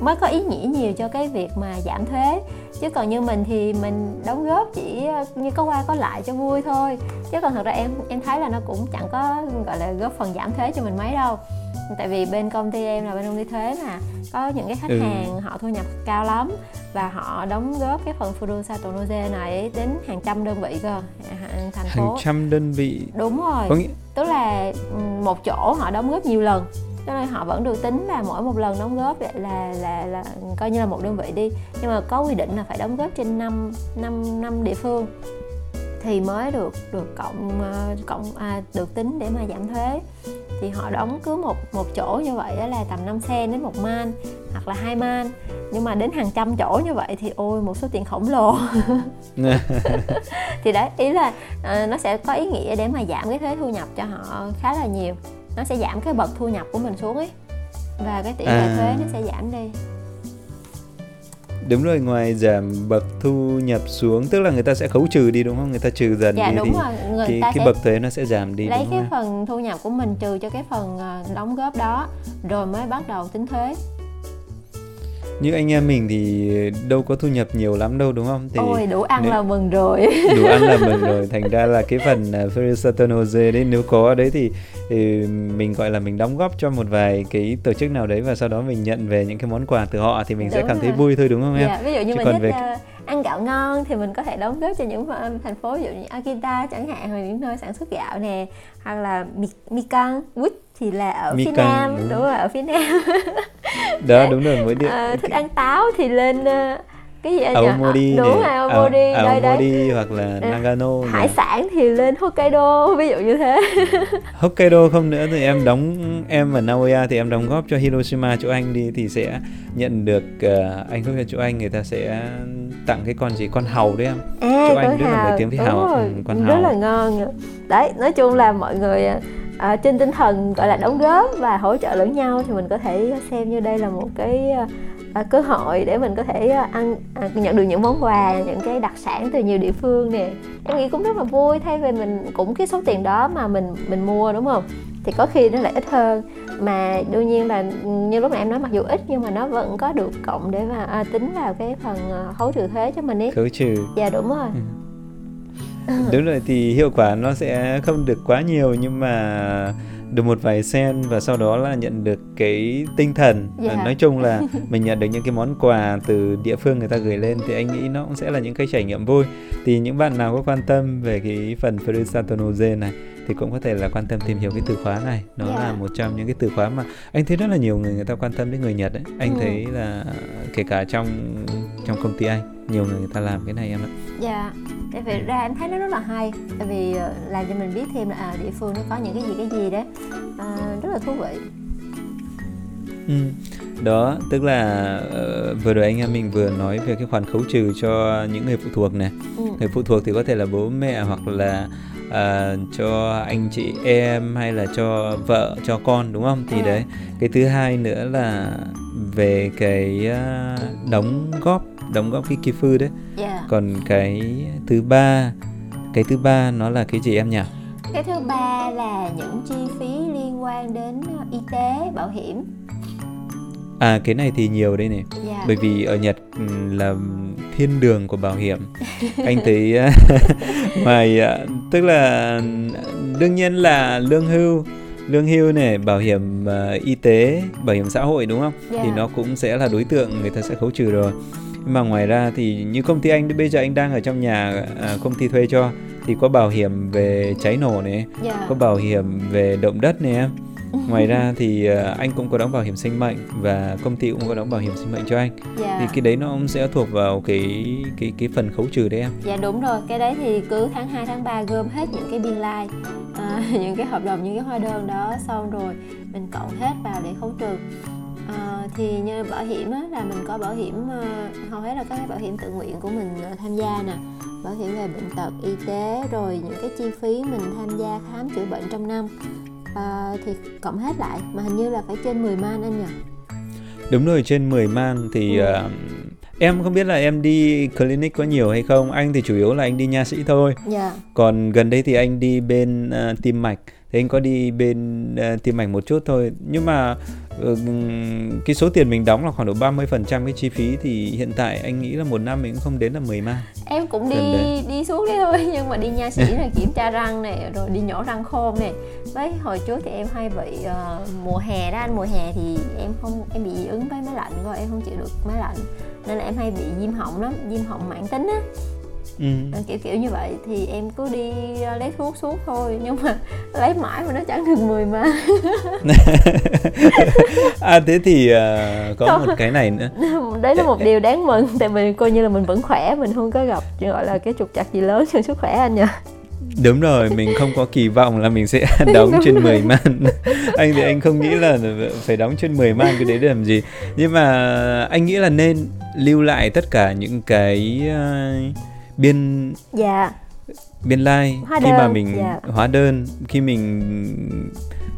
mới có ý nghĩa nhiều cho cái việc mà giảm thuế, chứ còn như mình thì mình đóng góp chỉ như có qua có lại cho vui thôi, chứ còn thật ra em em thấy là nó cũng chẳng có gọi là góp phần giảm thuế cho mình mấy đâu, tại vì bên công ty em là bên công ty thuế mà có những cái khách ừ. hàng họ thu nhập cao lắm và họ đóng góp cái phần Furusato Nōzei này đến hàng trăm đơn vị cơ, hàng thành phố, hàng trăm đơn vị, đúng rồi, có nghĩa... tức là một chỗ họ đóng góp nhiều lần, cho nên họ vẫn được tính là mỗi một lần đóng góp là, là là là coi như là một đơn vị đi, nhưng mà có quy định là phải đóng góp trên năm năm năm địa phương thì mới được được cộng cộng à, được tính để mà giảm thuế. Thì họ đóng cứ một một chỗ như vậy là tầm năm sen đến một man hoặc là hai man, nhưng mà đến hàng trăm chỗ như vậy thì ôi một số tiền khổng lồ. Thì đấy, ý là à, nó sẽ có ý nghĩa để mà giảm cái thuế thu nhập cho họ khá là nhiều, nó sẽ giảm cái bậc thu nhập của mình xuống ấy, và cái tỷ lệ à... thuế nó sẽ giảm đi. Đúng rồi, ngoài giảm bậc thu nhập xuống tức là người ta sẽ khấu trừ đi đúng không? Người ta trừ dần dạ, đi đúng thì rồi. Người cái, ta cái bậc thuế nó sẽ giảm đi. Lấy cái phần thu nhập của mình trừ cho cái phần đóng góp đó rồi mới bắt đầu tính thuế. Như anh em mình thì đâu có thu nhập nhiều lắm đâu đúng không? Thì ôi đủ ăn nếu... là mừng rồi. Đủ ăn là mừng rồi. Thành ra là cái phần Furusato Nōzei đấy, nếu có đấy thì, thì mình gọi là mình đóng góp cho một vài cái tổ chức nào đấy, và sau đó mình nhận về những cái món quà từ họ thì mình đúng sẽ cảm rồi. Thấy vui thôi đúng không em? Dạ, ví dụ như chứ mình thích về... ăn gạo ngon thì mình có thể đóng góp cho những thành phố ví dụ như Akita chẳng hạn, hoặc những nơi sản xuất gạo nè, hoặc là mikan quýt thì là ở mikan, phía Nam, đúng, đúng rồi ở phía Nam. Đó đúng rồi mỗi địa à, thích ăn táo thì lên uh, cái gì anh nhỉ? Aomori, đúng rồi, Aomori, Aomori đây, hoặc là Nagano. Hải này. Sản thì lên Hokkaido, ví dụ như thế. Hokkaido không nữa thì em đóng em ở Nagoya thì em đóng góp cho Hiroshima chỗ anh đi thì sẽ nhận được uh, anh không biết chỗ anh người ta sẽ tặng cái con gì con hàu đấy em. À, chỗ anh rất là nổi tiếng với hàu, ừ, con hàu. Rất là ngon. Đấy, nói chung là mọi người À, trên tinh thần gọi là đóng góp và hỗ trợ lẫn nhau thì mình có thể xem như đây là một cái à, cơ hội để mình có thể ăn à, nhận được những món quà, những cái đặc sản từ nhiều địa phương nè. Em nghĩ cũng rất là vui, thay vì mình cũng cái số tiền đó mà mình mình mua đúng không? Thì có khi nó lại ít hơn, mà đương nhiên là như lúc nãy em nói mặc dù ít nhưng mà nó vẫn có được cộng để mà à, tính vào cái phần khấu trừ thuế cho mình ấy. Khấu trừ. Dạ đúng rồi. Ừ. Đúng rồi, thì hiệu quả nó sẽ không được quá nhiều nhưng mà được một vài sen, và sau đó là nhận được cái tinh thần yeah. Nói chung là mình nhận được những cái món quà từ địa phương người ta gửi lên thì anh nghĩ nó cũng sẽ là những cái trải nghiệm vui. Thì những bạn nào có quan tâm về cái phần Furusato Nōzei này thì cũng có thể là quan tâm tìm hiểu cái từ khóa này. Nó yeah. là một trong những cái từ khóa mà anh thấy rất là nhiều người người ta quan tâm đến người Nhật ấy. Anh ừ. thấy là kể cả trong trong công ty anh nhiều người người ta làm cái này em ạ. Dạ, tại vì ra em thấy nó rất là hay, tại vì làm cho mình biết thêm là à, địa phương nó có những cái gì cái gì đấy, à, rất là thú vị. Ừ. Đó, tức là uh, vừa rồi anh em mình vừa nói về cái khoản khấu trừ cho những người phụ thuộc này. Ừ. Người phụ thuộc thì có thể là bố mẹ hoặc là À, cho anh chị em hay là cho vợ, cho con đúng không? Thì à. đấy, cái thứ hai nữa là về cái uh, đóng góp, đóng góp cái kifu đấy yeah. Còn cái thứ ba, cái thứ ba nó là cái gì em nhỉ? Cái thứ ba là những chi phí liên quan đến y tế, bảo hiểm. À cái này thì nhiều đây này yeah. Bởi vì ở Nhật là thiên đường của bảo hiểm. Anh thấy ngoài tức là đương nhiên là lương hưu, lương hưu này, bảo hiểm uh, y tế, bảo hiểm xã hội đúng không? Yeah. Thì nó cũng sẽ là đối tượng người ta sẽ khấu trừ rồi. Mà ngoài ra thì như công ty anh bây giờ anh đang ở trong nhà uh, công ty thuê cho thì có bảo hiểm về cháy nổ này, yeah. có bảo hiểm về động đất này em. Ngoài ra thì uh, anh cũng có đóng bảo hiểm sinh mệnh và công ty cũng có đóng bảo hiểm sinh mệnh cho anh. Dạ. Thì cái đấy nó cũng sẽ thuộc vào cái cái cái phần khấu trừ đấy em. Dạ đúng rồi, cái đấy thì cứ tháng hai, tháng ba gom hết những cái biên lai. À, những cái hợp đồng, những cái hóa đơn đó, xong rồi mình cộng hết vào để khấu trừ. À, thì như bảo hiểm á, là mình có bảo hiểm, à, hầu hết là các cái bảo hiểm tự nguyện của mình tham gia nè, bảo hiểm về bệnh tật, y tế, rồi những cái chi phí mình tham gia khám chữa bệnh trong năm, à, thì cộng hết lại mà hình như là phải trên mười man anh nhỉ? Đúng rồi, trên mười man thì ừ. uh, em không biết là em đi clinic có nhiều hay không, anh thì chủ yếu là anh đi nha sĩ thôi. Dạ. Còn gần đây thì anh đi bên uh, tim mạch, thì anh có đi bên uh, tim mạch một chút thôi, nhưng mà uh, cái số tiền mình đóng là khoảng độ ba mươi phần trăm cái chi phí, thì hiện tại anh nghĩ là một năm mình cũng không đến là mười man. Em cũng đi đấy. Đi xuống đấy thôi, nhưng mà đi nha sĩ là kiểm tra răng này, rồi đi nhổ răng khôn này. Với hồi trước thì em hay bị uh, mùa hè đó anh, mùa hè thì em không em bị dị ứng với máy lạnh rồi, em không chịu được máy lạnh nên là em hay bị viêm họng lắm, viêm họng mãn tính á. Ừ. Kiểu kiểu như vậy thì em cứ đi lấy thuốc suốt thôi, nhưng mà lấy mãi mà nó chẳng được mười mà. À thế thì uh, có không, một cái này nữa. Đấy là một điều đáng mừng, tại mình coi như là mình vẫn khỏe, mình không có gặp gọi là cái trục trặc gì lớn trong sức khỏe anh nhỉ. Đúng rồi, mình không có kỳ vọng là mình sẽ đóng đúng trên rồi. mười man. Anh thì anh không nghĩ là phải đóng trên mười man cái đấy để làm gì. Nhưng mà anh nghĩ là nên lưu lại tất cả những cái uh, biên dạ. biên lai like, khi mà mình dạ. hóa đơn khi mình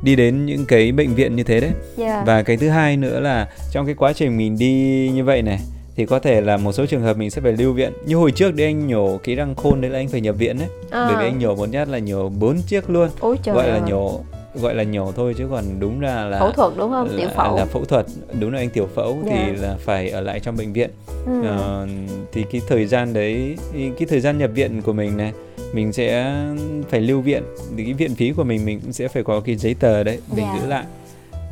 đi đến những cái bệnh viện như thế đấy. Dạ. Và cái thứ hai nữa là trong cái quá trình mình đi như vậy này thì có thể là một số trường hợp mình sẽ phải lưu viện. Như hồi trước đấy anh nhổ cái răng khôn đấy là anh phải nhập viện đấy. À. Bởi vì anh nhổ một nhát là nhổ bốn chiếc luôn. Ôi trời gọi ơi. là nhổ gọi là nhổ thôi chứ còn đúng ra là phẫu thuật đúng không? Tiểu phẫu. Là, là phẫu thuật, đúng là anh tiểu phẫu yeah. thì là phải ở lại trong bệnh viện. Ừ. À, thì cái thời gian đấy, cái thời gian nhập viện của mình này, mình sẽ phải lưu viện. Thì cái viện phí của mình mình cũng sẽ phải có cái giấy tờ đấy mình yeah. giữ lại.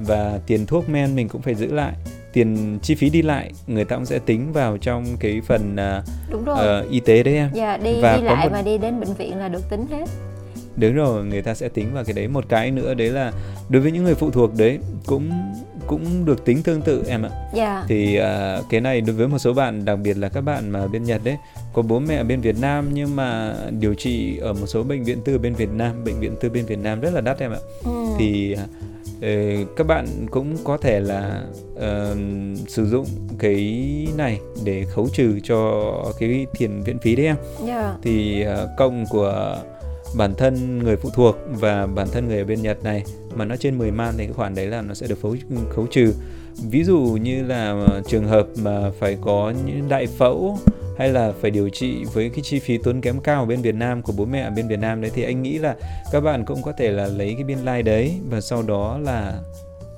Và tiền thuốc men mình cũng phải giữ lại. Tiền chi phí đi lại người ta cũng sẽ tính vào trong cái phần uh, uh, y tế đấy em. Dạ, yeah, đi, và đi lại một... mà đi đến bệnh viện là được tính hết. Đúng rồi, người ta sẽ tính vào cái đấy. Một cái nữa đấy là đối với những người phụ thuộc đấy cũng cũng được tính tương tự em ạ. Yeah. Thì uh, cái này đối với một số bạn, đặc biệt là các bạn mà bên Nhật đấy, có bố mẹ bên Việt Nam nhưng mà điều trị ở một số bệnh viện tư bên Việt Nam, bệnh viện tư bên Việt Nam rất là đắt em ạ. Ừ. Thì uh, các bạn cũng có thể là uh, sử dụng cái này để khấu trừ cho cái tiền viện phí đấy em. Yeah. Thì uh, công của bản thân người phụ thuộc và bản thân người ở bên Nhật này mà nó trên mười man thì cái khoản đấy là nó sẽ được khấu trừ. Ví dụ như là trường hợp mà phải có những đại phẫu hay là phải điều trị với cái chi phí tốn kém cao ở bên Việt Nam của bố mẹ ở bên Việt Nam đấy, thì anh nghĩ là các bạn cũng có thể là lấy cái biên lai đấy và sau đó là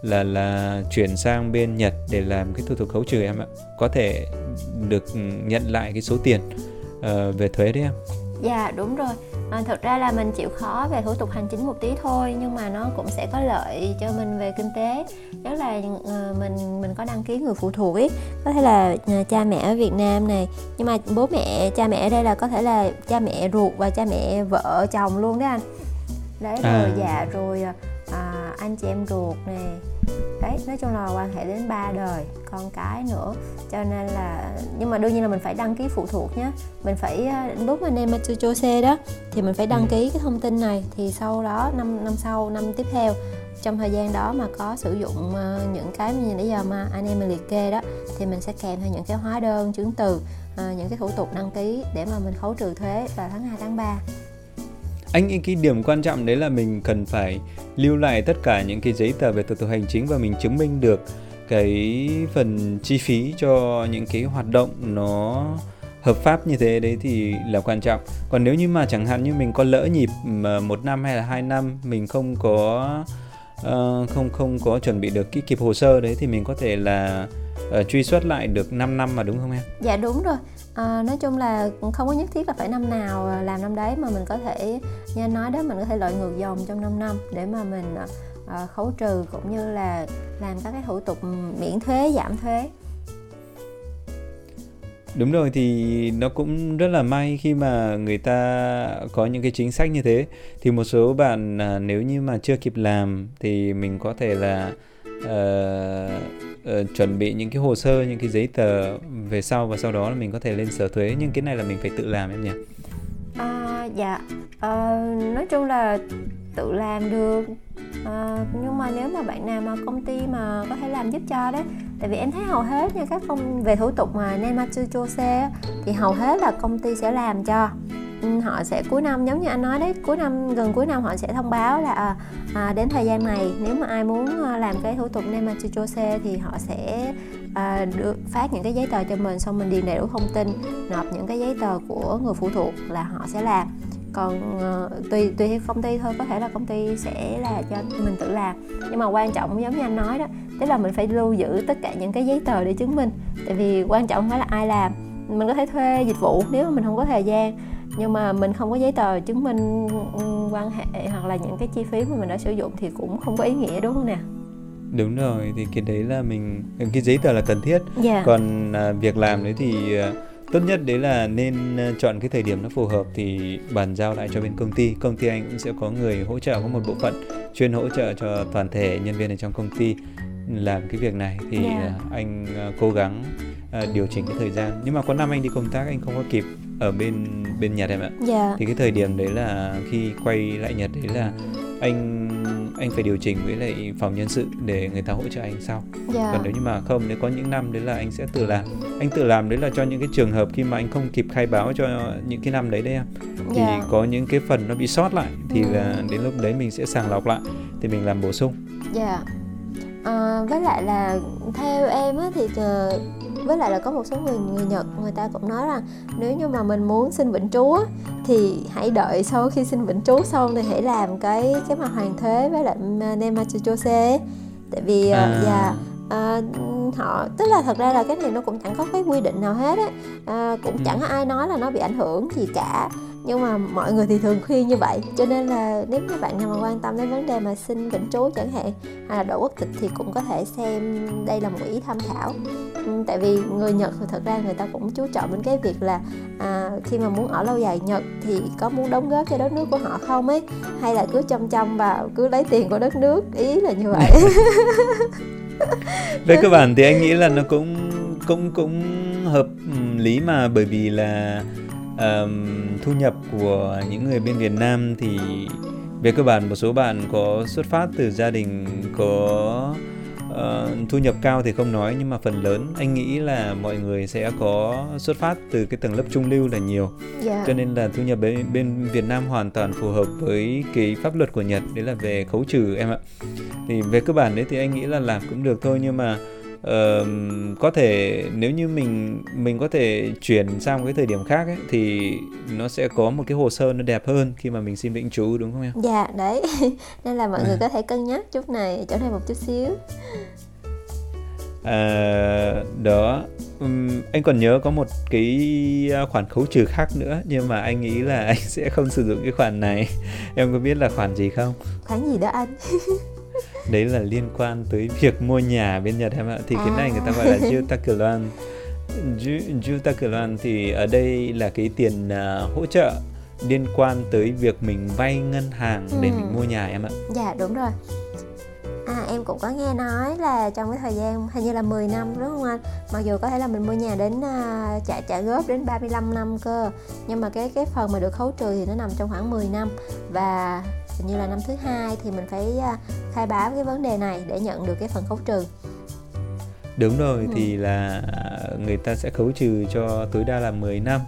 là là chuyển sang bên Nhật để làm cái thủ tục khấu trừ em ạ. Có thể được nhận lại cái số tiền uh, về thuế đấy em. Dạ đúng rồi. À, thực ra là mình chịu khó về thủ tục hành chính một tí thôi, nhưng mà nó cũng sẽ có lợi cho mình về kinh tế. Nhất là mình mình có đăng ký người phụ thuộc ấy, có thể là cha mẹ ở Việt Nam này, nhưng mà bố mẹ, cha mẹ ở đây là có thể là cha mẹ ruột và cha mẹ vợ chồng luôn đấy anh. Đấy rồi à. Dạ rồi à, anh chị em ruột này. Đấy, nói chung là quan hệ đến ba đời, con cái nữa. Cho nên là, nhưng mà đương nhiên là mình phải đăng ký phụ thuộc nhé. Mình phải, lúc mà Nenmatsu Chōsei đó thì mình phải đăng ký cái thông tin này. Thì sau đó, năm, năm sau, năm tiếp theo, trong thời gian đó mà có sử dụng những cái như nãy giờ mà anh em mình liệt kê đó, thì mình sẽ kèm theo những cái hóa đơn, chứng từ, những cái thủ tục đăng ký để mà mình khấu trừ thuế vào tháng hai, tháng ba. Anh nghĩ cái điểm quan trọng đấy là mình cần phải lưu lại tất cả những cái giấy tờ về thủ tục hành chính và mình chứng minh được cái phần chi phí cho những cái hoạt động nó hợp pháp như thế đấy thì là quan trọng. Còn nếu như mà chẳng hạn như mình có lỡ nhịp mà một năm hay là hai năm mình không có uh, không không có chuẩn bị được cái kịp hồ sơ đấy thì mình có thể là uh, truy xuất lại được năm năm mà đúng không em? Dạ đúng rồi. À, nói chung là không có nhất thiết là phải năm nào làm năm đấy, mà mình có thể, như anh nói đó, mình có thể loại ngược dòng trong năm năm để mà mình à, khấu trừ cũng như là làm các cái thủ tục miễn thuế, giảm thuế. Đúng rồi, thì nó cũng rất là may khi mà người ta có những cái chính sách như thế. Thì một số bạn à, nếu như mà chưa kịp làm thì mình có thể là uh, Uh, chuẩn bị những cái hồ sơ, những cái giấy tờ về sau và sau đó là mình có thể lên sở thuế, nhưng cái này là mình phải tự làm em nhỉ? À, dạ, à, nói chung là tự làm được. À, nhưng mà nếu mà bạn nào mà công ty mà có thể làm giúp cho đấy, tại vì em thấy hầu hết nha, các công về thủ tục mà Nenmatsu Chōsei thì hầu hết là công ty sẽ làm cho. Họ sẽ cuối năm, giống như anh nói đấy, cuối năm, gần cuối năm họ sẽ thông báo là à, à, đến thời gian này nếu mà ai muốn làm cái thủ tục Nenmatsu Chōsei thì họ sẽ à, được, phát những cái giấy tờ cho mình, xong mình điền đầy đủ thông tin, nộp những cái giấy tờ của người phụ thuộc là họ sẽ làm. Còn uh, tùy tùy công ty thôi, có thể là công ty sẽ là cho mình tự làm, nhưng mà quan trọng giống như anh nói đó, tức là mình phải lưu giữ tất cả những cái giấy tờ để chứng minh, tại vì quan trọng không phải là ai làm, mình có thể thuê dịch vụ nếu mà mình không có thời gian, nhưng mà mình không có giấy tờ chứng minh quan hệ hoặc là những cái chi phí mà mình đã sử dụng thì cũng không có ý nghĩa, đúng không nè? Đúng rồi, thì cái đấy là mình, cái giấy tờ là cần thiết, yeah. Còn à, việc làm đấy thì à, tốt nhất đấy là nên chọn cái thời điểm nó phù hợp thì bàn giao lại cho bên công ty. Công ty anh cũng sẽ có người hỗ trợ, có một bộ phận chuyên hỗ trợ cho toàn thể nhân viên ở trong công ty làm cái việc này. Thì yeah. anh cố gắng điều chỉnh cái thời gian. Nhưng mà có năm anh đi công tác anh không có kịp ở bên bên Nhật em ạ. Yeah. Thì cái thời điểm đấy là khi quay lại Nhật đấy là anh anh phải điều chỉnh với lại phòng nhân sự để người ta hỗ trợ anh sau. Yeah. Còn nếu như mà không, nếu có những năm đấy là anh sẽ tự làm. Anh tự làm đấy là cho những cái trường hợp khi mà anh không kịp khai báo cho những cái năm đấy đấy em. Thì yeah. có những cái phần nó bị sót lại thì ừ. là đến lúc đấy mình sẽ sàng lọc lại thì mình làm bổ sung. Dạ. Yeah. À, với lại là theo em á thì chờ... với lại là có một số người người Nhật người ta cũng nói rằng nếu như mà mình muốn xin vĩnh trú á, thì hãy đợi sau khi xin vĩnh trú xong thì hãy làm cái cái mà hoàn thuế với lại Nenmatsu Chōsei, tại vì à. Dạ, à, họ tức là thật ra là cái này nó cũng chẳng có cái quy định nào hết á, à, cũng ừ. chẳng ai nói là nó bị ảnh hưởng gì cả, nhưng mà mọi người thì thường khuyên như vậy, cho nên là nếu các bạn nào mà quan tâm đến vấn đề mà xin vĩnh trú chẳng hạn hay là đổi quốc tịch thì cũng có thể xem đây là một ý tham khảo. Tại vì người Nhật thì thật ra người ta cũng chú trọng đến cái việc là à, khi mà muốn ở lâu dài Nhật thì có muốn đóng góp cho đất nước của họ không ấy, hay là cứ chăm chăm vào cứ lấy tiền của đất nước, ý là như vậy. Về cơ bản thì anh nghĩ là nó cũng cũng cũng hợp lý mà, bởi vì là Um, thu nhập của những người bên Việt Nam thì về cơ bản một số bạn có xuất phát từ gia đình có uh, thu nhập cao thì không nói, nhưng mà phần lớn anh nghĩ là mọi người sẽ có xuất phát từ cái tầng lớp trung lưu là nhiều, yeah. Cho nên là thu nhập bên, bên Việt Nam hoàn toàn phù hợp với cái pháp luật của Nhật, đấy là về khấu trừ em ạ. Thì về cơ bản đấy thì anh nghĩ là làm cũng được thôi, nhưng mà Uh, có thể nếu như mình mình có thể chuyển sang một cái thời điểm khác ấy, thì nó sẽ có một cái hồ sơ nó đẹp hơn khi mà mình xin vĩnh trú, đúng không em? Dạ đấy, nên là mọi à. người có thể cân nhắc chút này chỗ này một chút xíu. Uh, đó um, anh còn nhớ có một cái khoản khấu trừ khác nữa, nhưng mà anh nghĩ là anh sẽ không sử dụng cái khoản này. Em có biết là khoản gì không? Khoản gì đó anh? Đấy là liên quan tới việc mua nhà bên Nhật em ạ. Thì à. cái này người ta gọi là Jutakuran. Jutakuran thì ở đây là cái tiền uh, hỗ trợ liên quan tới việc mình vay ngân hàng ừ. để mình mua nhà em ạ. Dạ đúng rồi. À em cũng có nghe nói là trong cái thời gian hình như là mười năm đúng không anh? Mặc dù có thể là mình mua nhà đến uh, trả trả góp đến ba mươi lăm năm cơ, nhưng mà cái cái phần mà được khấu trừ thì nó nằm trong khoảng mười năm, và như là năm thứ hai thì mình phải khai báo cái vấn đề này để nhận được cái phần khấu trừ. Đúng rồi, ừ. thì là người ta sẽ khấu trừ cho tối đa là mười năm,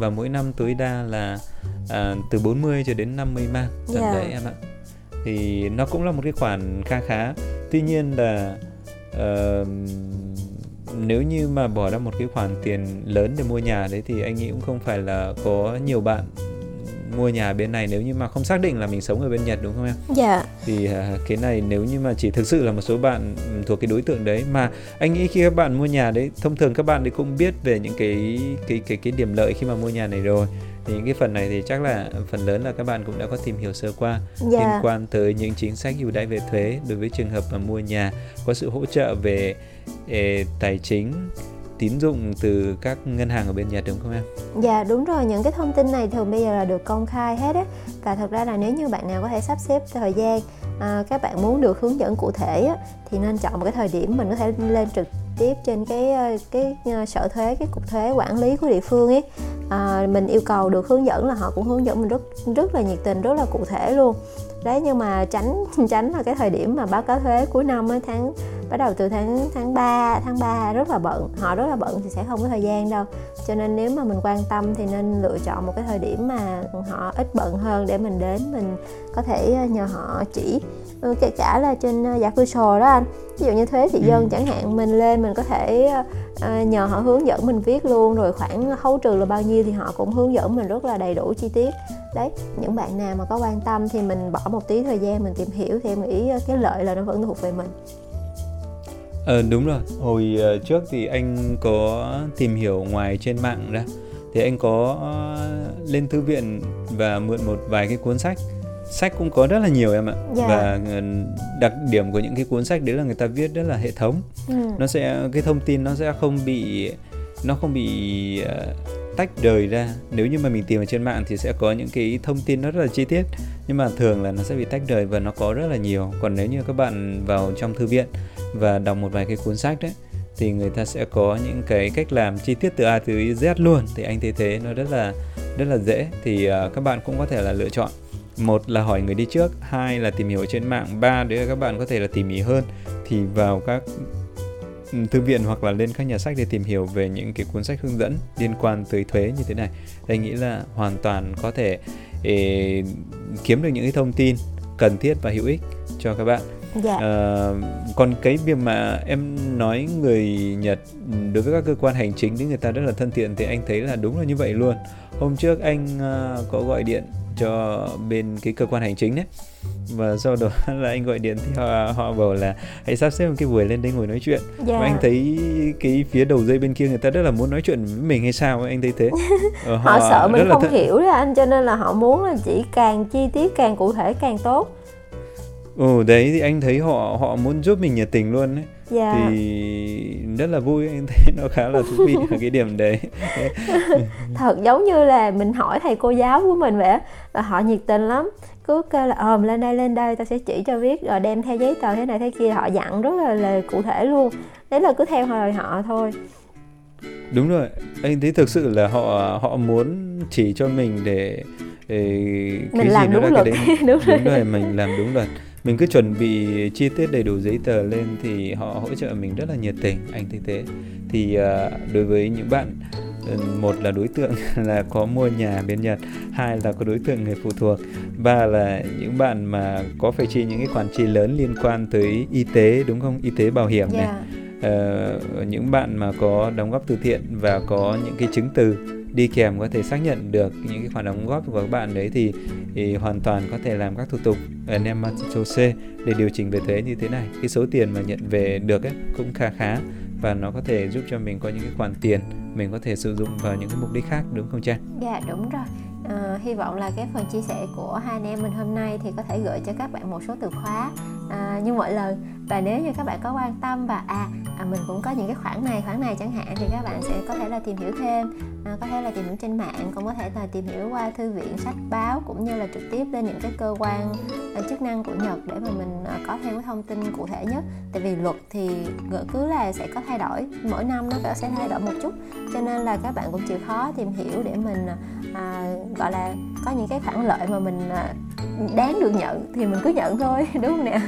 và mỗi năm tối đa là à, từ bốn mươi cho đến năm mươi man tầm yeah. đấy em ạ. Thì nó cũng là một cái khoản kha khá. Tuy nhiên là uh, nếu như mà bỏ ra một cái khoản tiền lớn để mua nhà đấy thì anh nghĩ cũng không phải là có nhiều bạn mua nhà bên này nếu như mà không xác định là mình sống ở bên Nhật, đúng không em? Dạ. Thì uh, cái này nếu như mà chỉ thực sự là một số bạn thuộc cái đối tượng đấy, mà anh nghĩ khi các bạn mua nhà đấy, thông thường các bạn thì cũng biết về những cái cái cái cái điểm lợi khi mà mua nhà này rồi. Thì những cái phần này thì chắc là phần lớn là các bạn cũng đã có tìm hiểu sơ qua dạ. liên quan tới những chính sách ưu đãi về thuế đối với trường hợp mà mua nhà, có sự hỗ trợ về eh, tài chính, tín dụng từ các ngân hàng ở bên Nhật, đúng không em? Dạ đúng rồi, những cái thông tin này thường bây giờ là được công khai hết á. Và thật ra là nếu như bạn nào có thể sắp xếp thời gian, à, các bạn muốn được hướng dẫn cụ thể á, thì nên chọn một cái thời điểm mình có thể lên trực tiếp trên cái cái sở thuế, cái cục thuế quản lý của địa phương ấy, à, mình yêu cầu được hướng dẫn là họ cũng hướng dẫn mình rất rất là nhiệt tình, rất là cụ thể luôn. Đấy, nhưng mà tránh tránh là cái thời điểm mà báo cáo thuế cuối năm ấy, tháng bắt đầu từ tháng tháng ba tháng ba rất là bận, họ rất là bận thì sẽ không có thời gian đâu. Cho nên nếu mà mình quan tâm thì nên lựa chọn một cái thời điểm mà họ ít bận hơn để mình đến, mình có thể nhờ họ chỉ, kể cả là trên Yakusho đó anh. Ví dụ như thuế thị dân chẳng hạn, mình lên mình có thể nhờ họ hướng dẫn mình viết luôn, rồi khoản khấu trừ là bao nhiêu thì họ cũng hướng dẫn mình rất là đầy đủ chi tiết. Đấy, những bạn nào mà có quan tâm thì mình bỏ một tí thời gian mình tìm hiểu thì em nghĩ cái lợi là nó vẫn thuộc về mình. Ờ, đúng rồi, hồi trước thì anh có tìm hiểu ngoài trên mạng ra thì anh có lên thư viện và mượn một vài cái cuốn sách. Sách cũng có rất là nhiều em ạ. Yeah. Và đặc điểm của những cái cuốn sách đấy là người ta viết rất là hệ thống. Ừ. Nó sẽ, cái thông tin nó sẽ không bị nó không bị uh, tách rời ra. Nếu như mà mình tìm ở trên mạng thì sẽ có những cái thông tin rất là chi tiết, nhưng mà thường là nó sẽ bị tách rời và nó có rất là nhiều. Còn nếu như các bạn vào trong thư viện và đọc một vài cái cuốn sách đấy thì người ta sẽ có những cái cách làm chi tiết từ A từ Z luôn. Thì anh thấy thế nó rất là rất là dễ. Thì uh, các bạn cũng có thể là lựa chọn. Một là hỏi người đi trước, hai là tìm hiểu trên mạng, ba đấy là các bạn có thể là tỉ mỉ hơn thì vào các thư viện hoặc là lên các nhà sách để tìm hiểu về những cái cuốn sách hướng dẫn liên quan tới thuế như thế này. Thì anh nghĩ là hoàn toàn có thể eh, kiếm được những cái thông tin cần thiết và hữu ích cho các bạn. Dạ. À, còn cái việc mà em nói người Nhật đối với các cơ quan hành chính thì người ta rất là thân thiện thì anh thấy là đúng là như vậy luôn. Hôm trước anh uh, có gọi điện cho bên cái cơ quan hành chính đấy và sau đó là anh gọi điện thì họ, họ bảo là hãy sắp xếp một cái buổi lên đây ngồi nói chuyện. Yeah. Và anh thấy cái phía đầu dây bên kia người ta rất là muốn nói chuyện với mình hay sao ấy, anh thấy thế. Họ, họ sợ mình không th... hiểu đó anh, cho nên là họ muốn là chỉ càng chi tiết càng cụ thể càng tốt. Ừ đấy, thì anh thấy họ họ muốn giúp mình nhiệt tình luôn ấy. Yeah. Thì rất là vui, anh thấy nó khá là thú vị ở cái điểm đấy. Thật giống như là mình hỏi thầy cô giáo của mình vậy á, và họ nhiệt tình lắm, cứ kêu là ồm lên đây lên đây tao sẽ chỉ cho biết, rồi đem theo giấy tờ thế này thế kia, họ dặn rất là, là cụ thể luôn. Đấy là cứ theo lời họ thôi. Đúng rồi, anh thấy thực sự là họ họ muốn chỉ cho mình để, để mình cái làm gì đúng luật. Đúng, đúng rồi, mình làm đúng luật. Mình cứ chuẩn bị chi tiết đầy đủ giấy tờ lên thì họ hỗ trợ mình rất là nhiệt tình, anh thấy thế. Thì uh, đối với những bạn, một là đối tượng là có mua nhà bên Nhật, hai là có đối tượng người phụ thuộc, ba là những bạn mà có phải chi những cái khoản chi lớn liên quan tới y tế, đúng không? Y tế, bảo hiểm này. Yeah. Uh, những bạn mà có đóng góp từ thiện và có những cái chứng từ đi kèm có thể xác nhận được những cái khoản đóng góp của các bạn đấy thì, thì hoàn toàn có thể làm các thủ tục ở Nenmatsu Chōsei để điều chỉnh về thuế như thế này. Cái số tiền mà nhận về được ấy cũng khá khá và nó có thể giúp cho mình có những cái khoản tiền mình có thể sử dụng vào những cái mục đích khác, đúng không Trang? Dạ đúng rồi. À, hy vọng là cái phần chia sẻ của hai anh em mình hôm nay thì có thể gửi cho các bạn một số từ khóa à, như mọi lần. Và nếu như các bạn có quan tâm và à, à mình cũng có những cái khoản này khoản này chẳng hạn thì các bạn sẽ có thể là tìm hiểu thêm, à, có thể là tìm hiểu trên mạng, cũng có thể là tìm hiểu qua thư viện, sách báo cũng như là trực tiếp lên những cái cơ quan chức năng của Nhật để mà mình có thêm cái thông tin cụ thể nhất. Tại vì luật thì cứ là sẽ có thay đổi, mỗi năm nó sẽ thay đổi một chút, cho nên là các bạn cũng chịu khó tìm hiểu để mình à, gọi là có những cái khoản lợi mà mình đáng được nhận thì mình cứ nhận thôi, đúng không nè?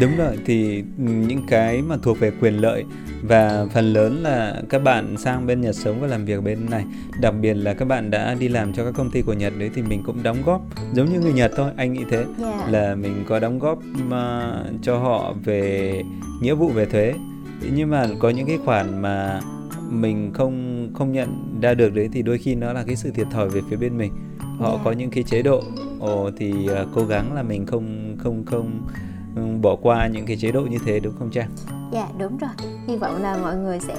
Đúng rồi, thì những cái mà thuộc về quyền lợi và phần lớn là các bạn sang bên Nhật sống và làm việc bên này, đặc biệt là các bạn đã đi làm cho các công ty của Nhật đấy thì mình cũng đóng góp giống như người Nhật thôi, anh nghĩ thế. Yeah. Là mình có đóng góp uh, cho họ về nghĩa vụ về thuế, nhưng mà có những cái khoản mà mình không không nhận ra được đấy thì đôi khi nó là cái sự thiệt thòi về phía bên mình. Họ yeah. có những cái chế độ ồ thì uh, cố gắng là mình không không không bỏ qua những cái chế độ như thế, đúng không Trang? Dạ đúng rồi, hy vọng là mọi người sẽ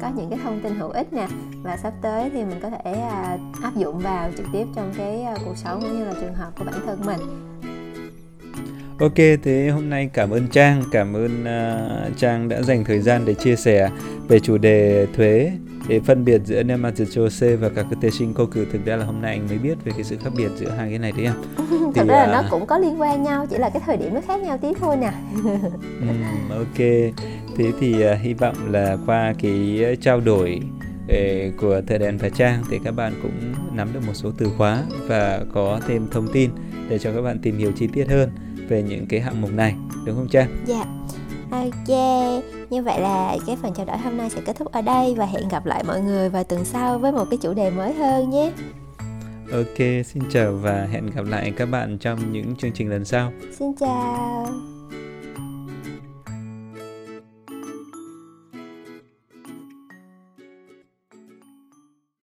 có những cái thông tin hữu ích nè, và sắp tới thì mình có thể áp dụng vào trực tiếp trong cái cuộc sống cũng như là trường hợp của bản thân mình. Ok, thế hôm nay cảm ơn Trang, cảm ơn uh, Trang đã dành thời gian để chia sẻ về chủ đề thuế, để phân biệt giữa Nenmatsu Chōsei và Kakutei Shinkoku. Thực ra là hôm nay anh mới biết về cái sự khác biệt giữa hai cái này đấy em. Thực thì, ra là à... nó cũng có liên quan nhau, chỉ là cái thời điểm nó khác nhau tí thôi nè. um, Ok, Thế thì uh, hy vọng là qua cái trao đổi uh, của Thời Đèn và Trang thì các bạn cũng nắm được một số từ khóa và có thêm thông tin để cho các bạn tìm hiểu chi tiết hơn về những cái hạng mục này, đúng không Trang? Dạ. Yeah. Ok, như vậy là cái phần trao đổi hôm nay sẽ kết thúc ở đây và hẹn gặp lại mọi người vào tuần sau với một cái chủ đề mới hơn nhé. Ok, xin chào và hẹn gặp lại các bạn trong những chương trình lần sau. Xin chào.